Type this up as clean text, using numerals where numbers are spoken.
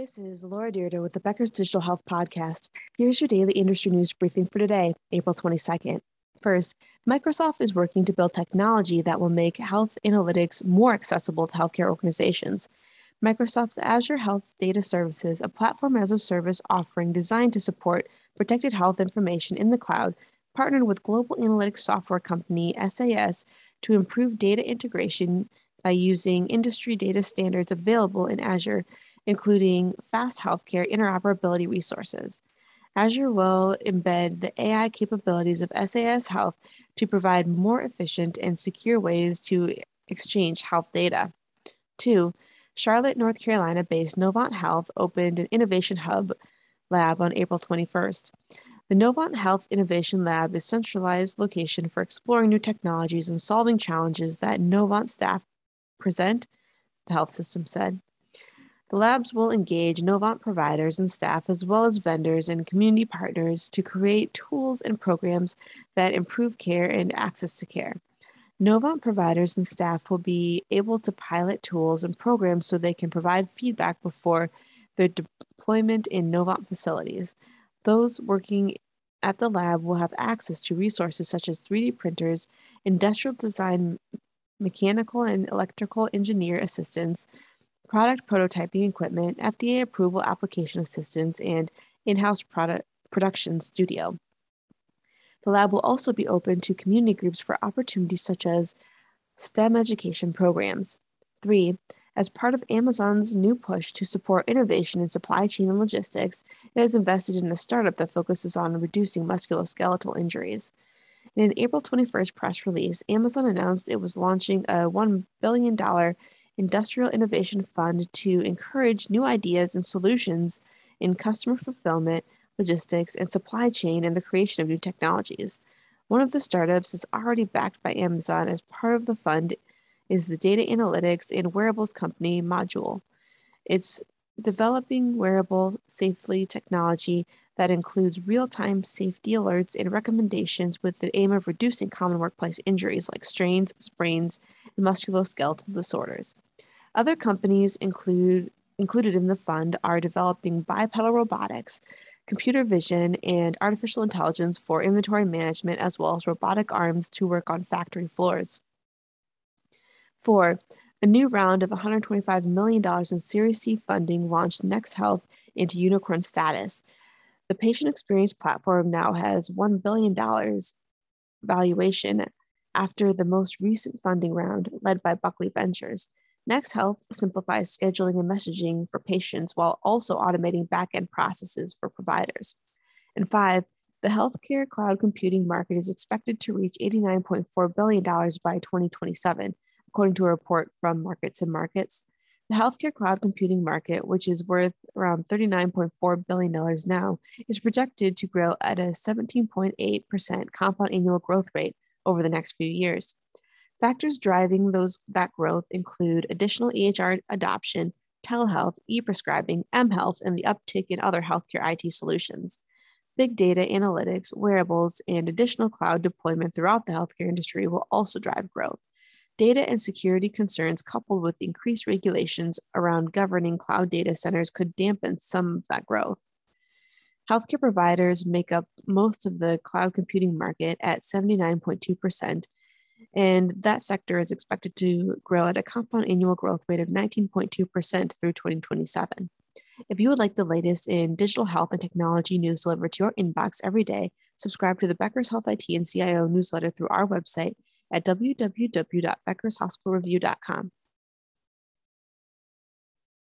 This is Laura Deirdre with the Becker's Digital Health Podcast. Here's your daily industry news briefing for today, April 22nd. First, Microsoft is working to build technology that will make health analytics more accessible to healthcare organizations. Microsoft's Azure Health Data Services, a platform as a service offering designed to support protected health information in the cloud, partnered with global analytics software company SAS to improve data integration by using industry data standards available in Azure, including fast healthcare interoperability resources. Azure will embed the AI capabilities of SAS Health to provide more efficient and secure ways to exchange health data. 2. Charlotte, North Carolina-based Novant Health opened an innovation hub lab on April 21st. The Novant Health Innovation Lab is a centralized location for exploring new technologies and solving challenges that Novant staff present, the health system said. The labs will engage Novant providers and staff as well as vendors and community partners to create tools and programs that improve care and access to care. Novant providers and staff will be able to pilot tools and programs so they can provide feedback before their deployment in Novant facilities. Those working at the lab will have access to resources such as 3D printers, industrial design, mechanical and electrical engineer assistance, product prototyping equipment, FDA approval application assistance, and in-house production studio. The lab will also be open to community groups for opportunities such as STEM education programs. 3. As part of Amazon's new push to support innovation in supply chain and logistics, it has invested in a startup that focuses on reducing musculoskeletal injuries. In an April 21st press release, Amazon announced it was launching a $1 billion Industrial Innovation Fund to encourage new ideas and solutions in customer fulfillment, logistics, and supply chain and the creation of new technologies. One of the startups is already backed by Amazon as part of the fund is the data analytics and wearables company Module. It's developing wearable safety technology that includes real-time safety alerts and recommendations with the aim of reducing common workplace injuries like strains, sprains, and musculoskeletal disorders. Other companies included in the fund are developing bipedal robotics, computer vision, and artificial intelligence for inventory management, as well as robotic arms to work on factory floors. 4. A new round of $125 million in Series C funding launched NexHealth into unicorn status. The patient experience platform now has $1 billion valuation after the most recent funding round led by Buckley Ventures. NexHealth simplifies scheduling and messaging for patients while also automating back-end processes for providers. And 5, the healthcare cloud computing market is expected to reach $89.4 billion by 2027, according to a report from Markets and Markets. The healthcare cloud computing market, which is worth around $39.4 billion now, is projected to grow at a 17.8% compound annual growth rate over the next few years. Factors driving that growth include additional EHR adoption, telehealth, e-prescribing, mHealth, and the uptick in other healthcare IT solutions. Big data analytics, wearables, and additional cloud deployment throughout the healthcare industry will also drive growth. Data and security concerns coupled with increased regulations around governing cloud data centers could dampen some of that growth. Healthcare providers make up most of the cloud computing market at 79.2%, and that sector is expected to grow at a compound annual growth rate of 19.2% through 2027. If you would like the latest in digital health and technology news delivered to your inbox every day, subscribe to the Becker's Health IT and CIO newsletter through our website at www.beckershospitalreview.com.